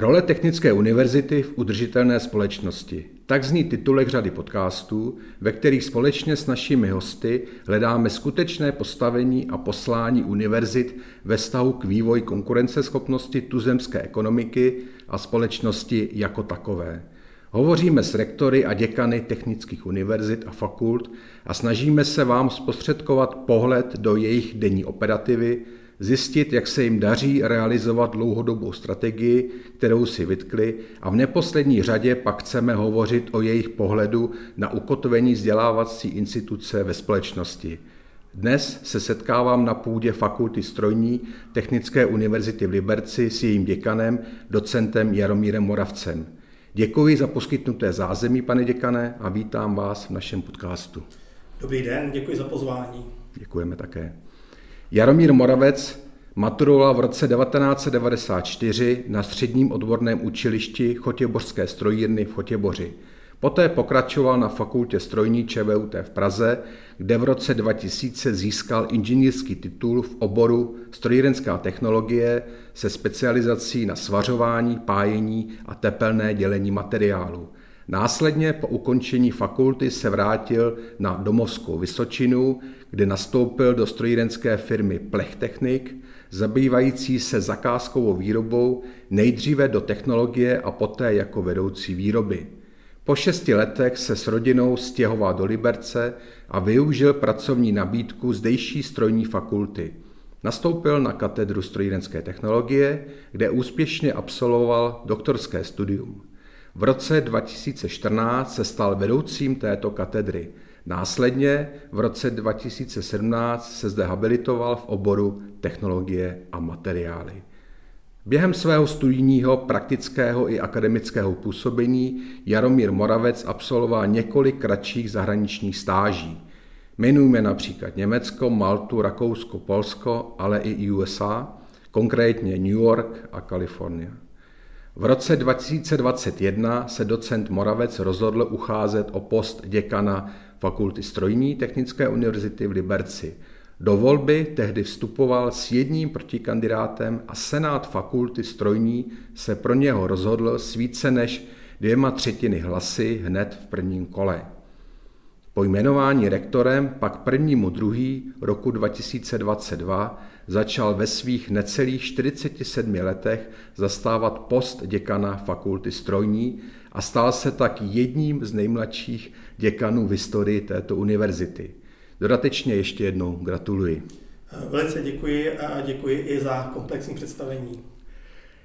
Role technické univerzity v udržitelné společnosti. Tak zní titulek řady podcastů, ve kterých společně s našimi hosty hledáme skutečné postavení a poslání univerzit ve vztahu k vývoji konkurenceschopnosti tuzemské ekonomiky a společnosti jako takové. Hovoříme s rektory a děkany technických univerzit a fakult a snažíme se vám zpostředkovat pohled do jejich denní operativy, zjistit, jak se jim daří realizovat dlouhodobou strategii, kterou si vytkli, a v neposlední řadě pak chceme hovořit o jejich pohledu na ukotvení vzdělávací instituce ve společnosti. Dnes se setkávám na půdě Fakulty strojní technické univerzity v Liberci s jejím děkanem, docentem Jaromírem Moravcem. Děkuji za poskytnuté zázemí, pane děkane, a vítám vás v našem podcastu. Dobrý den, děkuji za pozvání. Děkujeme také. Jaromír Moravec maturoval v roce 1994 na středním odborném učilišti Chotěbořské strojírny v Chotěboři. Poté pokračoval na Fakultě strojní ČVUT v Praze, kde v roce 2000 získal inženýrský titul v oboru strojírenská technologie se specializací na svařování, pájení a tepelné dělení materiálu. Následně po ukončení fakulty se vrátil na domovskou Vysočinu, kde nastoupil do strojírenské firmy Plechtechnik, zabývající se zakázkovou výrobou nejdříve do technologie a poté jako vedoucí výroby. Po 6 letech se s rodinou stěhoval do Liberce a využil pracovní nabídku zdejší strojní fakulty. Nastoupil na katedru strojírenské technologie, kde úspěšně absolvoval doktorské studium. V roce 2014 se stal vedoucím této katedry. Následně v roce 2017 se zde habilitoval v oboru technologie a materiály. Během svého studijního, praktického i akademického působení Jaromír Moravec absolvoval několik kratších zahraničních stáží. Jmenujme například Německo, Maltu, Rakousko, Polsko, ale i USA, konkrétně New York a Kalifornie. V roce 2021 se docent Moravec rozhodl ucházet o post děkana Fakulty strojní technické univerzity v Liberci. Do volby tehdy vstupoval s jedním protikandidátem a senát Fakulty strojní se pro něho rozhodl s více než 2/3 hlasy hned v prvním kole. Po jmenování rektorem pak 1. 2. 2022 začal ve svých necelých 47 letech zastávat post děkana Fakulty strojní a stal se tak jedním z nejmladších děkanů v historii této univerzity. Dodatečně ještě jednou gratuluji. Velice děkuji a děkuji i za komplexní představení.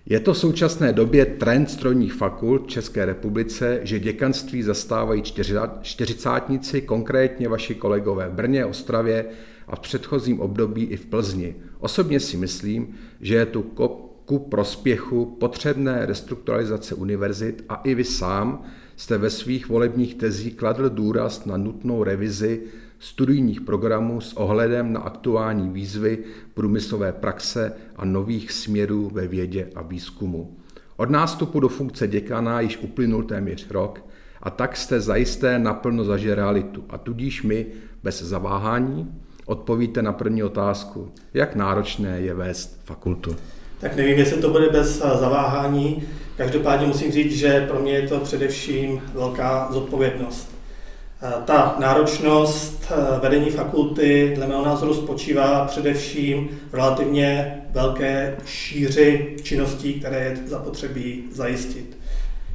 Je to v současné době trend strojních fakult v České republice, že děkanství zastávají 40-tníci, konkrétně vaši kolegové v Brně, Ostravě a v předchozím období i v Plzni. Osobně si myslím, že je tu ku prospěchu potřebné restrukturalizace univerzit a i vy sám jste ve svých volebních tezích kladl důraz na nutnou revizi studijních programů s ohledem na aktuální výzvy průmyslové praxe a nových směrů ve vědě a výzkumu. Od nástupu do funkce děkana již uplynul téměř rok a tak jste zajisté naplno zažili realitu a tudíž mi bez zaváhání odpovíte na první otázku, jak náročné je vést fakultu. Tak nevím, jestli to bude bez zaváhání, každopádně musím říct, že pro mě je to především velká zodpovědnost. Ta náročnost vedení fakulty dle mého názoru spočívá především v relativně velké šíři činností, které je zapotřebí zajistit.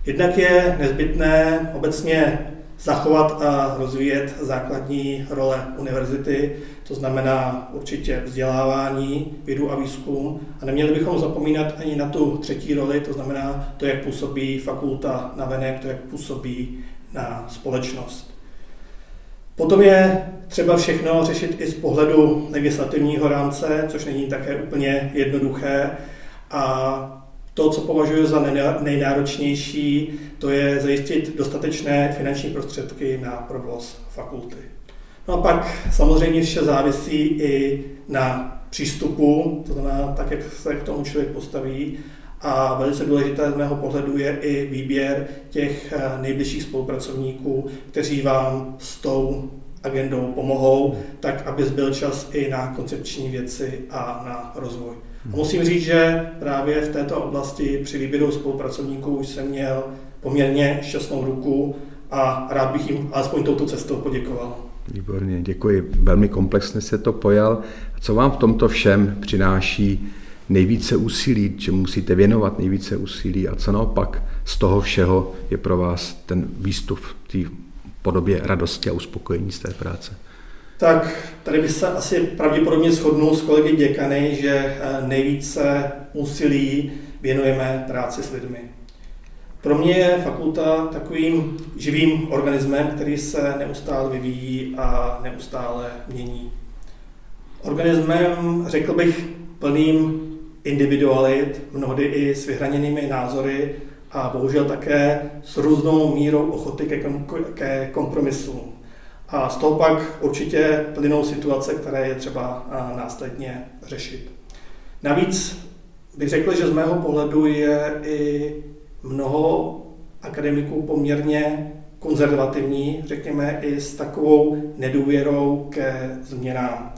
Jednak je nezbytné obecně zachovat a rozvíjet základní role univerzity, to znamená určitě vzdělávání, vědu a výzkum, a neměli bychom zapomínat ani na tu třetí roli, to znamená to, jak působí fakulta navenek, to, jak působí na společnost. Potom je třeba všechno řešit i z pohledu legislativního rámce, což není také úplně jednoduché. A to, co považuji za nejnáročnější, to je zajistit dostatečné finanční prostředky na provoz fakulty. No a pak samozřejmě vše závisí i na přístupu, to znamená tak, jak se k tomu člověk postaví. A velice důležité z mého pohledu je i výběr těch nejbližších spolupracovníků, kteří vám s tou agendou pomohou, tak aby zbyl čas i na koncepční věci a na rozvoj. A musím říct, že právě v této oblasti při výběru spolupracovníků už jsem měl poměrně šťastnou ruku a rád bych jim alespoň touto cestou poděkoval. Výborně, děkuji. Velmi komplexně se to pojal. Co vám v tomto všem přináší nejvíce úsilí, čemu musíte věnovat nejvíce úsilí a co naopak z toho všeho je pro vás ten výstup v té podobě radosti a uspokojení z té práce? Tak tady bych se asi pravděpodobně shodnul s kolegy děkany, že nejvíce úsilí věnujeme práci s lidmi. Pro mě je fakulta takovým živým organismem, který se neustále vyvíjí a neustále mění. Organismem, řekl bych, plným individualit, mnohdy i s vyhraněnými názory a bohužel také s různou mírou ochoty ke kompromisům. A z toho pak určitě plynou situace, které je třeba následně řešit. Navíc bych řekl, že z mého pohledu je i mnoho akademiků poměrně konzervativní, řekněme i s takovou nedůvěrou ke změnám.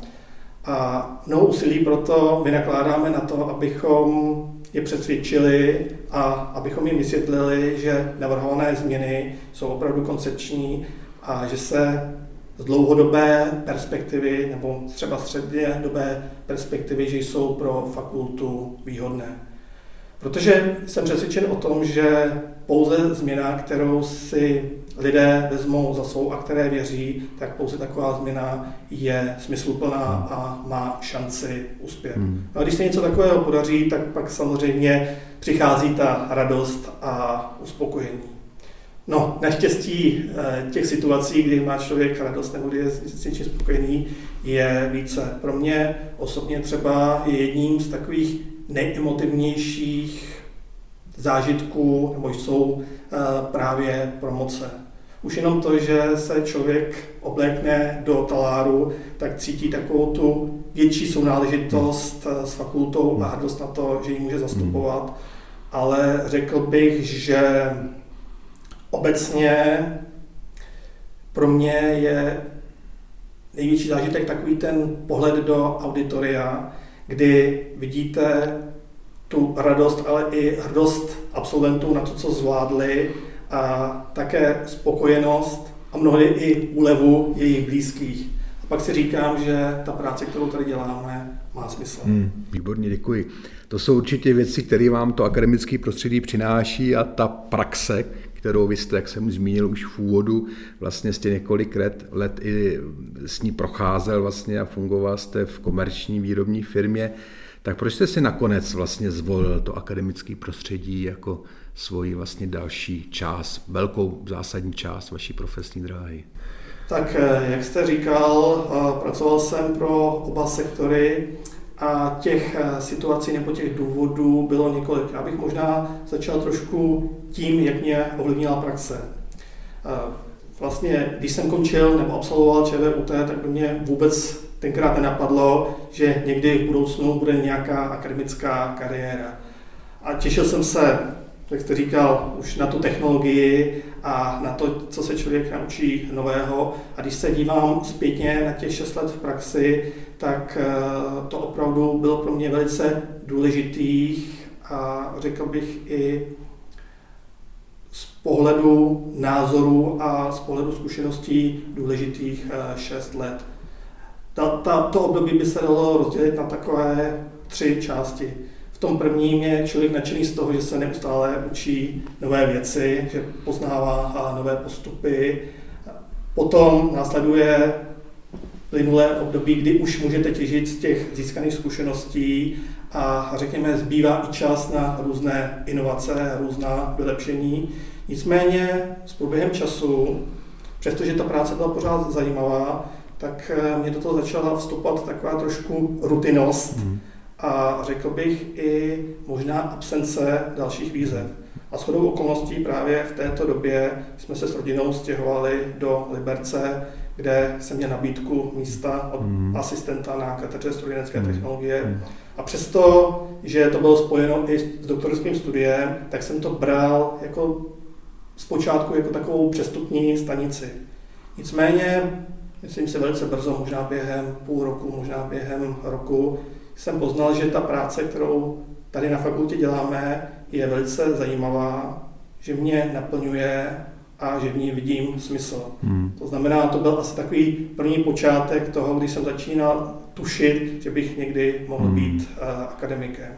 A mnoho úsilí proto vynakládáme na to, abychom je přesvědčili a abychom jim vysvětlili, že navrhované změny jsou opravdu koncepční a že se z dlouhodobé perspektivy nebo třeba střednědobé perspektivy, že jsou pro fakultu výhodné. Protože jsem přesvědčen o tom, že pouze změna, kterou si lidé vezmou za svou a které věří, tak pouze taková změna je smysluplná a má šanci uspět. A když se něco takového podaří, tak pak samozřejmě přichází ta radost a uspokojení. No, naštěstí těch situací, kdy má člověk radost nebo kdy je s něčím spokojený, je více. Pro mě osobně třeba je jedním z takových nejemotivnějších zážitků, nebo jsou právě promoce. Už jenom to, že se člověk oblékne do taláru, tak cítí takovou tu větší sounáležitost s fakultou a hrdost na to, že ji může zastupovat. Ale řekl bych, že obecně pro mě je největší zážitek takový ten pohled do auditoria, kdy vidíte tu radost, ale i hrdost absolventů na to, co zvládli, a také spokojenost a mnohdy i úlevu jejich blízkých. A pak si říkám, že ta práce, kterou tady děláme, má smysl. Výborně, děkuji. To jsou určitě věci, které vám to akademické prostředí přináší a ta praxe, kterou vy jste, jak jsem zmínil už v úvodu, vlastně jste několik let i s ní procházel vlastně a fungoval jste v komerční výrobní firmě. Tak proč jste si nakonec vlastně zvolil to akademické prostředí jako svoji vlastně další část, velkou zásadní část vaší profesní dráhy? Tak jak jste říkal, pracoval jsem pro oba sektory a těch situací nebo těch důvodů bylo několik. Já bych možná začal trošku tím, jak mě ovlivnila praxe. Vlastně, když jsem končil nebo absolvoval ČVUT, tak by mě vůbec tenkrát nenapadlo, že někdy v budoucnu bude nějaká akademická kariéra. A těšil jsem se, jak jste říkal, už na tu technologii a na to, co se člověk naučí nového. A když se dívám zpětně na těch 6 let v praxi, tak to opravdu bylo pro mě velice důležitých a řekl bych i z pohledu názoru a z pohledu zkušeností důležitých 6 let. To období by se dalo rozdělit na takové 3 části. V tom prvním je člověk nadšený z toho, že se neustále učí nové věci, že poznává nové postupy. Potom následuje plynulé období, kdy už můžete těžit z těch získaných zkušeností a řekněme zbývá i čas na různé inovace, různá vylepšení. Nicméně s průběhem času Přestože ta práce byla pořád zajímavá, tak mě do toho začala vstupovat taková trošku rutinost a řekl bych i možná absence dalších výzev. A shodou okolností právě v této době jsme se s rodinou stěhovali do Liberce, kde jsem měl nabídku místa od asistenta na katedře strojírenské technologie. A přesto, že to bylo spojeno i s doktorským studiem, tak jsem to bral jako zpočátku jako takovou přestupní stanici. Nicméně, myslím si velice brzo, možná během půl roku, možná během roku, jsem poznal, že ta práce, kterou tady na fakultě děláme, je velice zajímavá, že mě naplňuje a že v ní vidím smysl. To znamená, to byl asi takový první počátek toho, když jsem začínal tušit, že bych někdy mohl být akademikem.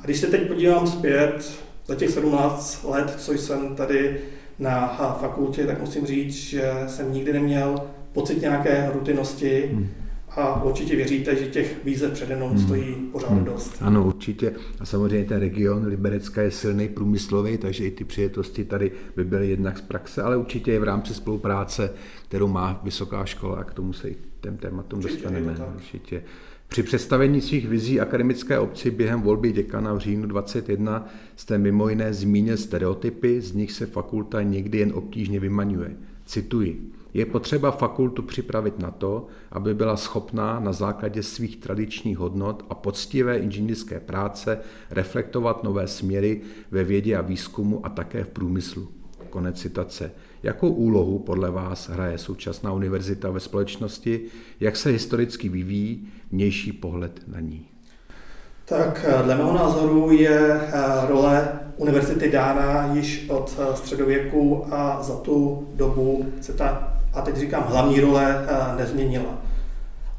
A když se teď podívám zpět, za těch 17 let, co jsem tady na fakultě, tak musím říct, že jsem nikdy neměl pocit nějaké rutinnosti, a určitě věříte, že těch výzev přede mnou stojí pořád dost. Ano, určitě. A samozřejmě ten region Liberecka je silný průmyslový, takže i ty přijetosti tady by byly jednak z praxe, ale určitě je v rámci spolupráce, kterou má vysoká škola a k tomu se i těm tématům určitě dostaneme. Určitě. Při představení svých vizí akademické obci během volby děkana v říjnu 2021 jste mimo jiné zmínil stereotypy, z nich se fakulta někdy jen obtížně vymaňuje. Cituji. Je potřeba fakultu připravit na to, aby byla schopná na základě svých tradičních hodnot a poctivé inženýrské práce reflektovat nové směry ve vědě a výzkumu a také v průmyslu. Konec citace. Jakou úlohu podle vás hraje současná univerzita ve společnosti? Jak se historicky vyvíjí vnější pohled na ní? Tak dle mého názoru je role univerzity dána již od středověku a za tu dobu se ta, a teď říkám, hlavní role nezměnila.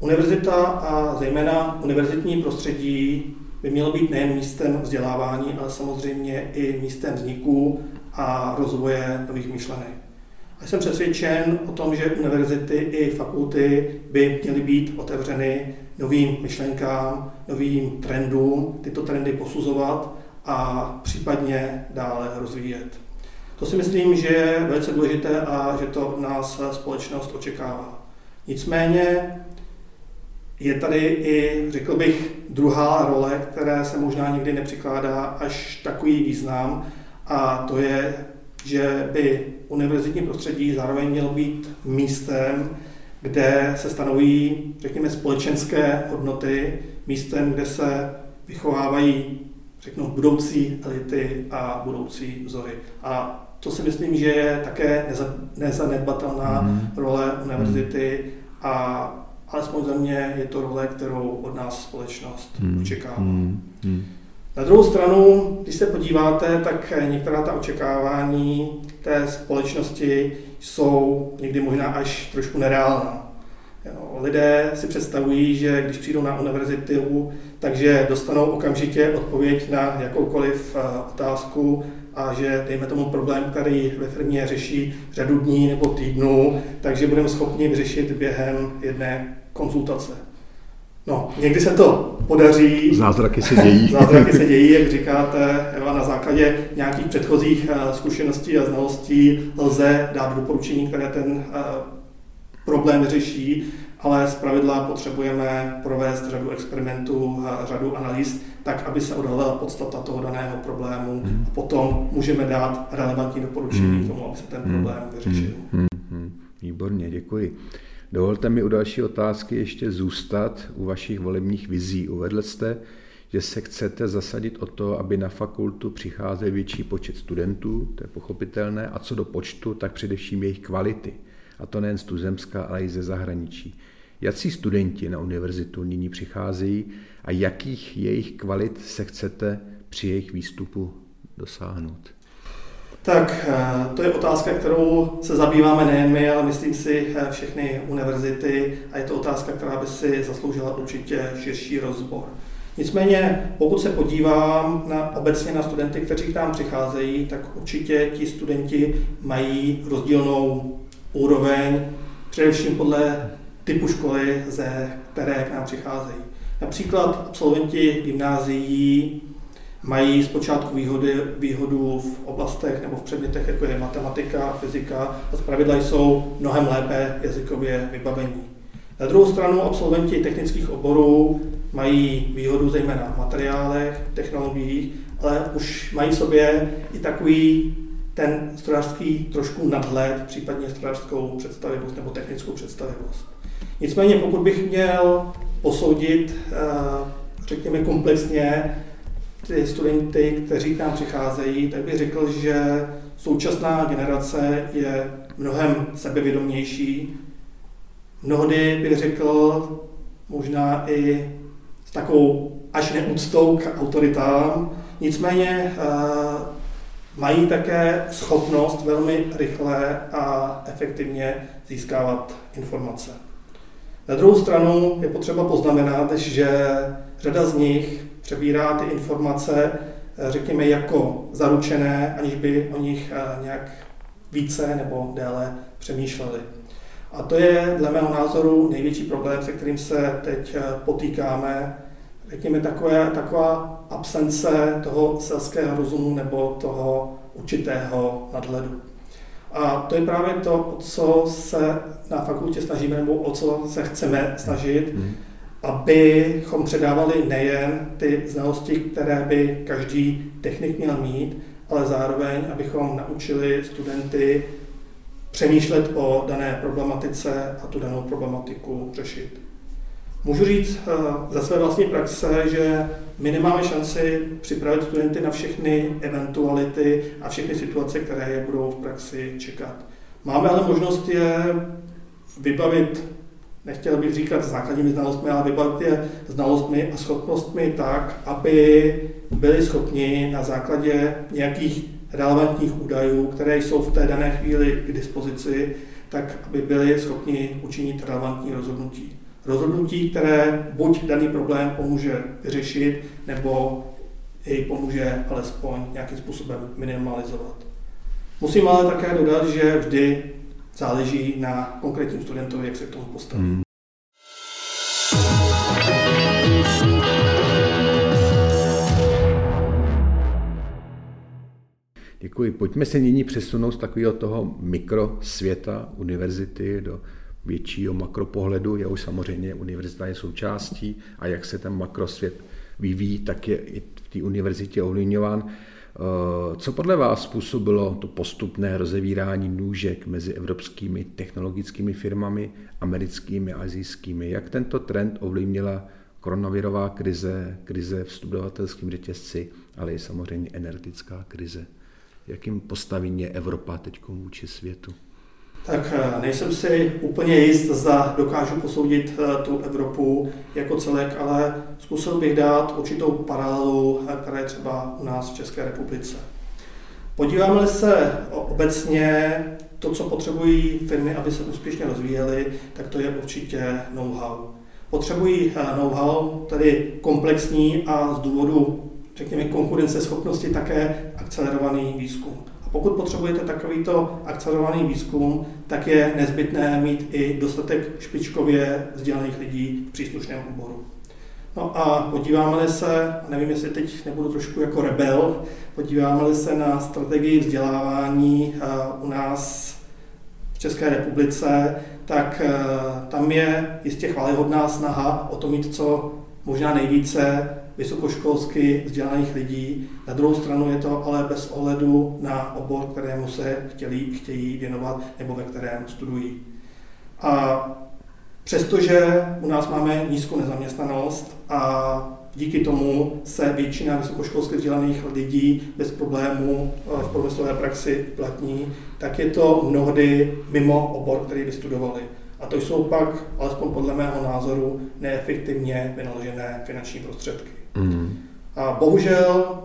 Univerzita a zejména univerzitní prostředí by mělo být nejen místem vzdělávání, ale samozřejmě i místem vzniku a rozvoje nových myšlenek. A jsem přesvědčen o tom, že univerzity i fakulty by měly být otevřeny novým myšlenkám, novým trendům, tyto trendy posuzovat a případně dále rozvíjet. To si myslím, že je velice důležité a že to od nás společnost očekává. Nicméně je tady i, řekl bych, druhá role, která se možná nikdy nepřikládá až takový význam, a to je, že by univerzitní prostředí zároveň mělo být místem, kde se stanoví, řekněme, společenské hodnoty, místem, kde se vychovávají, řeknu, budoucí elity a budoucí vzory. A to si myslím, že je také nezanedbatelná role univerzity a alespoň za mě je to role, kterou od nás společnost očekává. Na druhou stranu, když se podíváte, tak některá ta očekávání té společnosti jsou někdy možná až trošku nereálná. Jo, lidé si představují, že když přijdou na univerzitu, takže dostanou okamžitě odpověď na jakoukoliv otázku a že dejme tomu problém, který ve firmě řeší řadu dní nebo týdnů, takže budeme schopni vyřešit během jedné konzultace. No, někdy se to podaří. Zázraky se dějí. Zázraky se dějí, jak říkáte, na základě nějakých předchozích zkušeností a znalostí lze dát doporučení, které ten problém řeší, ale zpravidla potřebujeme provést řadu experimentů, řadu analýz, tak, aby se odhalila podstata toho daného problému. A potom můžeme dát relevantní doporučení k tomu, aby se ten problém vyřešil. Výborně, děkuji. Dovolte mi u další otázky ještě zůstat u vašich volebních vizí. Uvedl jste, že se chcete zasadit o to, aby na fakultu přicházel větší počet studentů, to je pochopitelné, a co do počtu, tak především jejich kvality. A to nejen z tuzemska, ale i ze zahraničí. Jací studenti na univerzitu nyní přicházejí a jakých jejich kvalit se chcete při jejich výstupu dosáhnout? Tak to je otázka, kterou se zabýváme nejen my, ale myslím si všechny univerzity a je to otázka, která by si zasloužila určitě širší rozbor. Nicméně, pokud se podívám obecně na studenty, kteří k nám přicházejí, tak určitě ti studenti mají rozdílnou úroveň, především podle typu školy, ze které k nám přicházejí. Například absolventi gymnázií mají zpočátku výhodu v oblastech nebo v předmětech, jako je matematika, fyzika, a zpravidla jsou mnohem lépe jazykově vybavení. Na druhou stranu absolventi technických oborů mají výhodu zejména v materiálech, technologiích, ale už mají v sobě i takový ten strojařský trošku nadhled, případně strojařskou představivost nebo technickou představivost. Nicméně pokud bych měl posoudit, řekněme komplexně, ty studenty, kteří k nám přicházejí, tak bych řekl, že současná generace je mnohem sebevědomější. Mnohdy bych řekl možná i s takovou až neúctou k autoritám, nicméně mají také schopnost velmi rychle a efektivně získávat informace. Na druhou stranu je potřeba poznamenat, že řada z nich přebírá ty informace, řekněme, jako zaručené, aniž by o nich nějak více nebo déle přemýšleli. A to je dle mého názoru největší problém, se kterým se teď potýkáme, řekněme taková absence toho selského rozumu nebo toho určitého nadhledu. A to je právě to, o co se na fakultě snažíme, nebo o co se chceme snažit, abychom předávali nejen ty znalosti, které by každý technik měl mít, ale zároveň, abychom naučili studenty přemýšlet o dané problematice a tu danou problematiku řešit. Můžu říct za své vlastní praxe, že my nemáme šanci připravit studenty na všechny eventuality a všechny situace, které je budou v praxi čekat. Máme ale možnost je vybavit, nechtěl bych říkat základními znalostmi, ale vybavit je znalostmi a schopnostmi tak, aby byli schopni na základě nějakých relevantních údajů, které jsou v té dané chvíli k dispozici, tak aby byli schopni učinit relevantní rozhodnutí. Rozhodnutí, které buď daný problém pomůže vyřešit, nebo jej pomůže alespoň nějakým způsobem minimalizovat. Musím ale také dodat, že vždy záleží na konkrétním studentovi, jak se k tomu postaví. Děkuji. Pojďme se nyní přesunout z takového toho mikrosvěta univerzity do většího makropohledu. Já už samozřejmě univerzita je součástí a jak se ten makrosvět vyvíjí, tak je i v té univerzitě ovlivňován. Co podle vás způsobilo to postupné rozevírání nůžek mezi evropskými technologickými firmami, americkými a asijskými? Jak tento trend ovlivnila koronavirová krize, krize v dodavatelském řetězci, ale i samozřejmě energetická krize? Jakým postavením je Evropa teď vůči světu? Tak nejsem si úplně jist, zda dokážu posoudit tu Evropu jako celek, ale zkusil bych dát určitou paralelu, která je třeba u nás v České republice. Podíváme-li se obecně, to, co potřebují firmy, aby se úspěšně rozvíjely, tak to je určitě know-how. Potřebují know-how, tedy komplexní a z důvodu, řekněme, konkurenceschopnosti také akcelerovaný výzkum. Pokud potřebujete takovýto akcelerovaný výzkum, tak je nezbytné mít i dostatek špičkově vzdělaných lidí v příslušném oboru. No a podíváme-li se, nevím, jestli teď nebudu trošku jako rebel, podíváme-li se na strategii vzdělávání u nás v České republice, tak tam je jistě chvályhodná snaha o to mít co možná nejvíce vysokoškolsky vzdělaných lidí. Na druhou stranu je to ale bez ohledu na obor, kterému se chtějí věnovat nebo ve kterém studují. A přestože u nás máme nízkou nezaměstnanost a díky tomu se většina vysokoškolsky vzdělaných lidí bez problémů v průmyslové praxi platní, tak je to mnohdy mimo obor, který vystudovali. A to jsou pak, alespoň podle mého názoru, neefektivně vynaložené finanční prostředky. A bohužel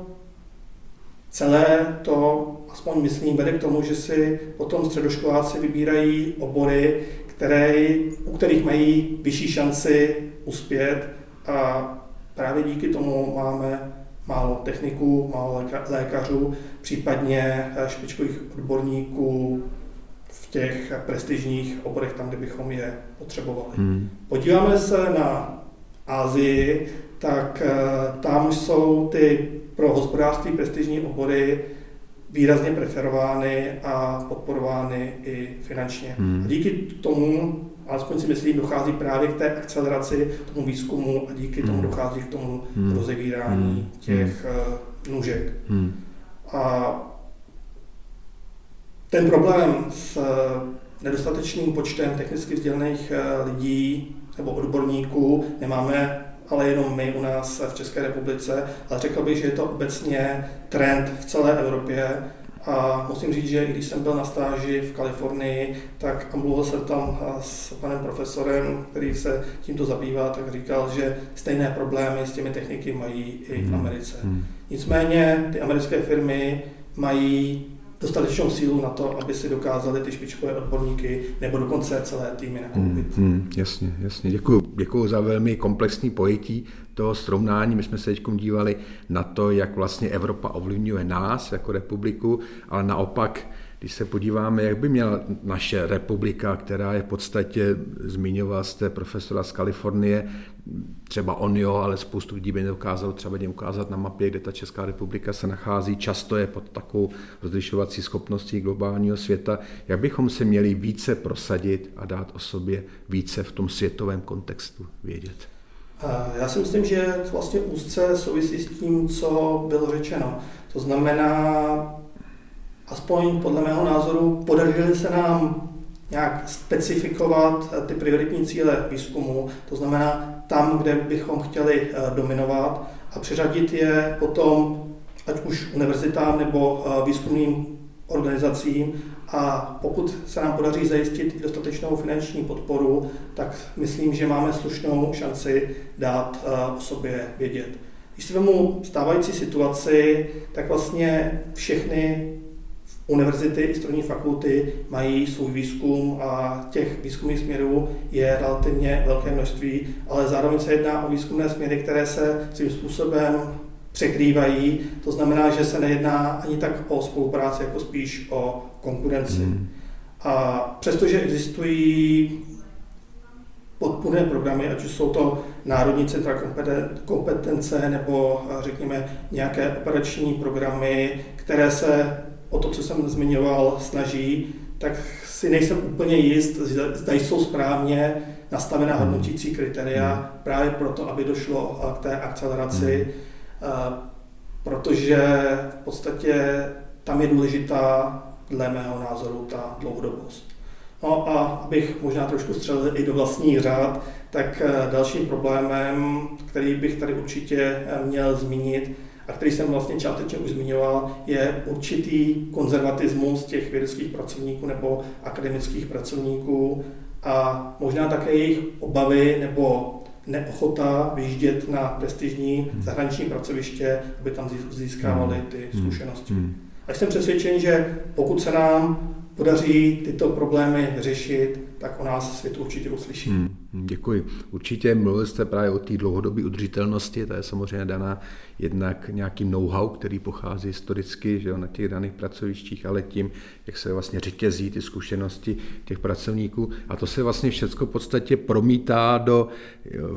celé to, aspoň myslím, vede k tomu, že si potom středoškoláci vybírají obory, u kterých mají vyšší šanci uspět a právě díky tomu máme málo techniků, málo lékařů, případně špičkových odborníků v těch prestižních oborech, tam, kde bychom je potřebovali. Podíváme se na Asii, tak tam jsou ty pro hospodářství prestižní obory výrazně preferovány a podporovány i finančně. A díky tomu, alespoň si myslím, dochází právě k té akceleraci tomu výzkumu a díky tomu dochází k tomu rozevírání těch nůžek. A ten problém s nedostatečným počtem technicky vzdělaných lidí nebo odborníků nemáme ale jenom my u nás v České republice, ale řekl bych, že je to obecně trend v celé Evropě. A musím říct, že když jsem byl na stáži v Kalifornii, tak mluvil jsem tam s panem profesorem, který se tímto zabývá, tak říkal, že stejné problémy s těmi techniky mají i v Americe. Nicméně ty americké firmy mají dostatečnou sílu na to, aby si dokázali ty špičkové odborníky nebo dokonce celé týmy nakoupit. Jasně. Děkuju za velmi komplexní pojetí toho srovnání. My jsme se teď dívali na to, jak vlastně Evropa ovlivňuje nás jako republiku, ale naopak, když se podíváme, jak by měla naše republika, která je v podstatě, zmiňoval jste profesora z Kalifornie, třeba on jo, ale spoustu lidí by nedokázalo třeba ukázat na mapě, kde ta Česká republika se nachází, často je pod takovou rozlišovací schopností globálního světa. Jak bychom se měli více prosadit a dát o sobě více v tom světovém kontextu vědět? Já si myslím, že vlastně úzce souvisí s tím, co bylo řečeno. To znamená, aspoň podle mého názoru, podařily se nám nějak specifikovat ty prioritní cíle výzkumu, to znamená tam, kde bychom chtěli dominovat a přeřadit je potom ať už univerzitám nebo výzkumným organizacím, a pokud se nám podaří zajistit i dostatečnou finanční podporu, tak myslím, že máme slušnou šanci dát o sobě vědět. Když si vezmu stávající situaci, tak vlastně všechny univerzity i strojní fakulty mají svůj výzkum a těch výzkumných směrů je relativně velké množství, ale zároveň se jedná o výzkumné směry, které se svým způsobem překrývají. To znamená, že se nejedná ani tak o spolupráci, jako spíš o konkurenci. A přestože existují podpůrné programy, ať už jsou to národní centra kompetence nebo řekněme nějaké operační programy, které se o to, co jsem zmiňoval, snaží, tak si nejsem úplně jist, zda jsou správně nastavená hodnotící kritéria právě proto, aby došlo k té akceleraci, protože v podstatě tam je důležitá, dle mého názoru, ta dlouhodobost. No a abych možná trošku střelil i do vlastní řád, tak dalším problémem, který bych tady určitě měl zmínit, a který jsem vlastně částečně už zmiňoval, je určitý konzervatismus těch vědeckých pracovníků nebo akademických pracovníků a možná také jejich obavy nebo neochota vyjíždět na prestižní zahraniční pracoviště, aby tam získávali ty zkušenosti. A jsem přesvědčen, že pokud se nám podaří tyto problémy řešit, tak o nás svět určitě uslyší. Děkuji. Určitě mluvil jste právě o té dlouhodobé udržitelnosti, ta je samozřejmě daná jednak nějakým know-how, který pochází historicky, že jo, na těch daných pracovištích, ale tím, jak se vlastně řetězí ty zkušenosti těch pracovníků. A to se vlastně všecko v podstatě promítá do,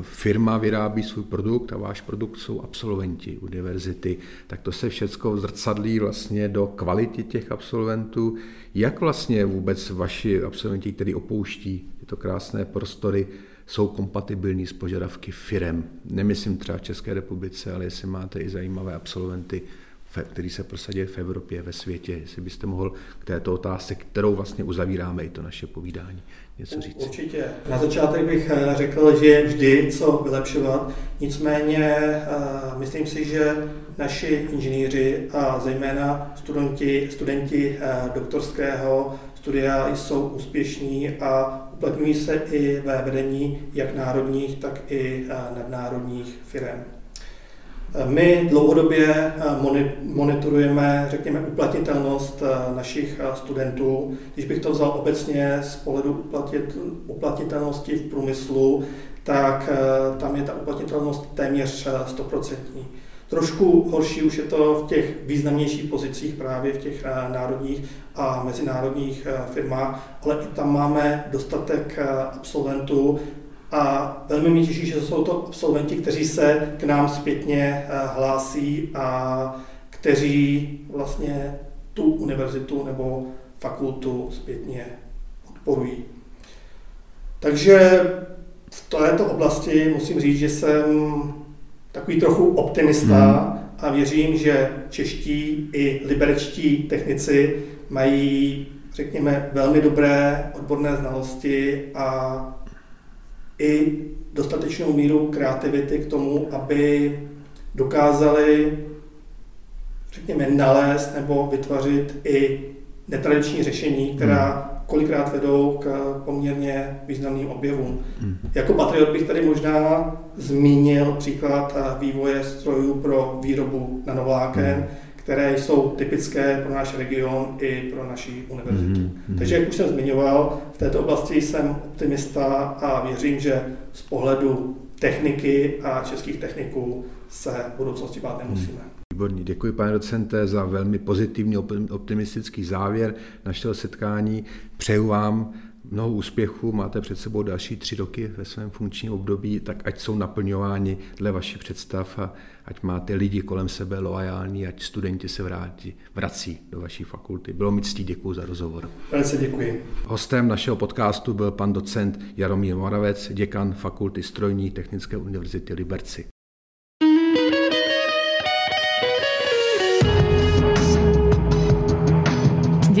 firma vyrábí svůj produkt a váš produkt jsou absolventi univerzity. Tak to se všecko zrcadlí vlastně do kvality těch absolventů. Jak vlastně vůbec vaši absolventi, kteří opouští tyto krásné prostory, jsou kompatibilní s požadavky firem? Nemyslím třeba v České republice, ale jestli máte i zajímavé absolventy, kteří se prosadí v Evropě, ve světě, jestli byste mohl k této otázce, kterou vlastně uzavíráme i to naše povídání, něco říct. Určitě. Na začátek bych řekl, že je vždy co vylepšovat, nicméně myslím si, že naši inženýři a zejména studenti doktorského studia jsou úspěšní a uplatňují se i ve vedení jak národních, tak i nadnárodních firem. My dlouhodobě monitorujeme, řekněme, uplatnitelnost našich studentů. Když bych to vzal obecně z pohledu uplatnitelnosti v průmyslu, tak tam je ta uplatnitelnost téměř 100%. Trošku horší už je to v těch významnějších pozicích, právě v těch národních a mezinárodních firmách, ale i tam máme dostatek absolventů, A velmi mě těší, že jsou to absolventi, kteří se k nám zpětně hlásí a kteří vlastně tu univerzitu nebo fakultu zpětně podporují. Takže v této oblasti musím říct, že jsem takový trochu optimista a věřím, že čeští i liberečtí technici mají, řekněme, velmi dobré odborné znalosti a i dostatečnou míru kreativity k tomu, aby dokázali, řekněme, nalézt nebo vytvořit i netradiční řešení, která kolikrát vedou k poměrně významným objevům. Jako patriot bych tady možná zmínil příklad vývoje strojů pro výrobu nanovláken, které jsou typické pro náš region i pro naši univerzitu. Takže jak už jsem zmiňoval, v této oblasti jsem optimista a věřím, že z pohledu techniky a českých techniků se v budoucnosti bát nemusíme. Výborný, děkuji pane docente za velmi pozitivní optimistický závěr našeho setkání. Přeju vám mnoho úspěchů, máte před sebou další 3 roky ve svém funkčním období, tak ať jsou naplňováni dle vašich představ a ať máte lidi kolem sebe loajální, ať studenti se vrací do vaší fakulty. Bylo mi ctí, děkuji za rozhovor. Velice děkuji. Hostem našeho podcastu byl pan docent Jaromír Moravec, děkan Fakulty strojní technické univerzity Liberci.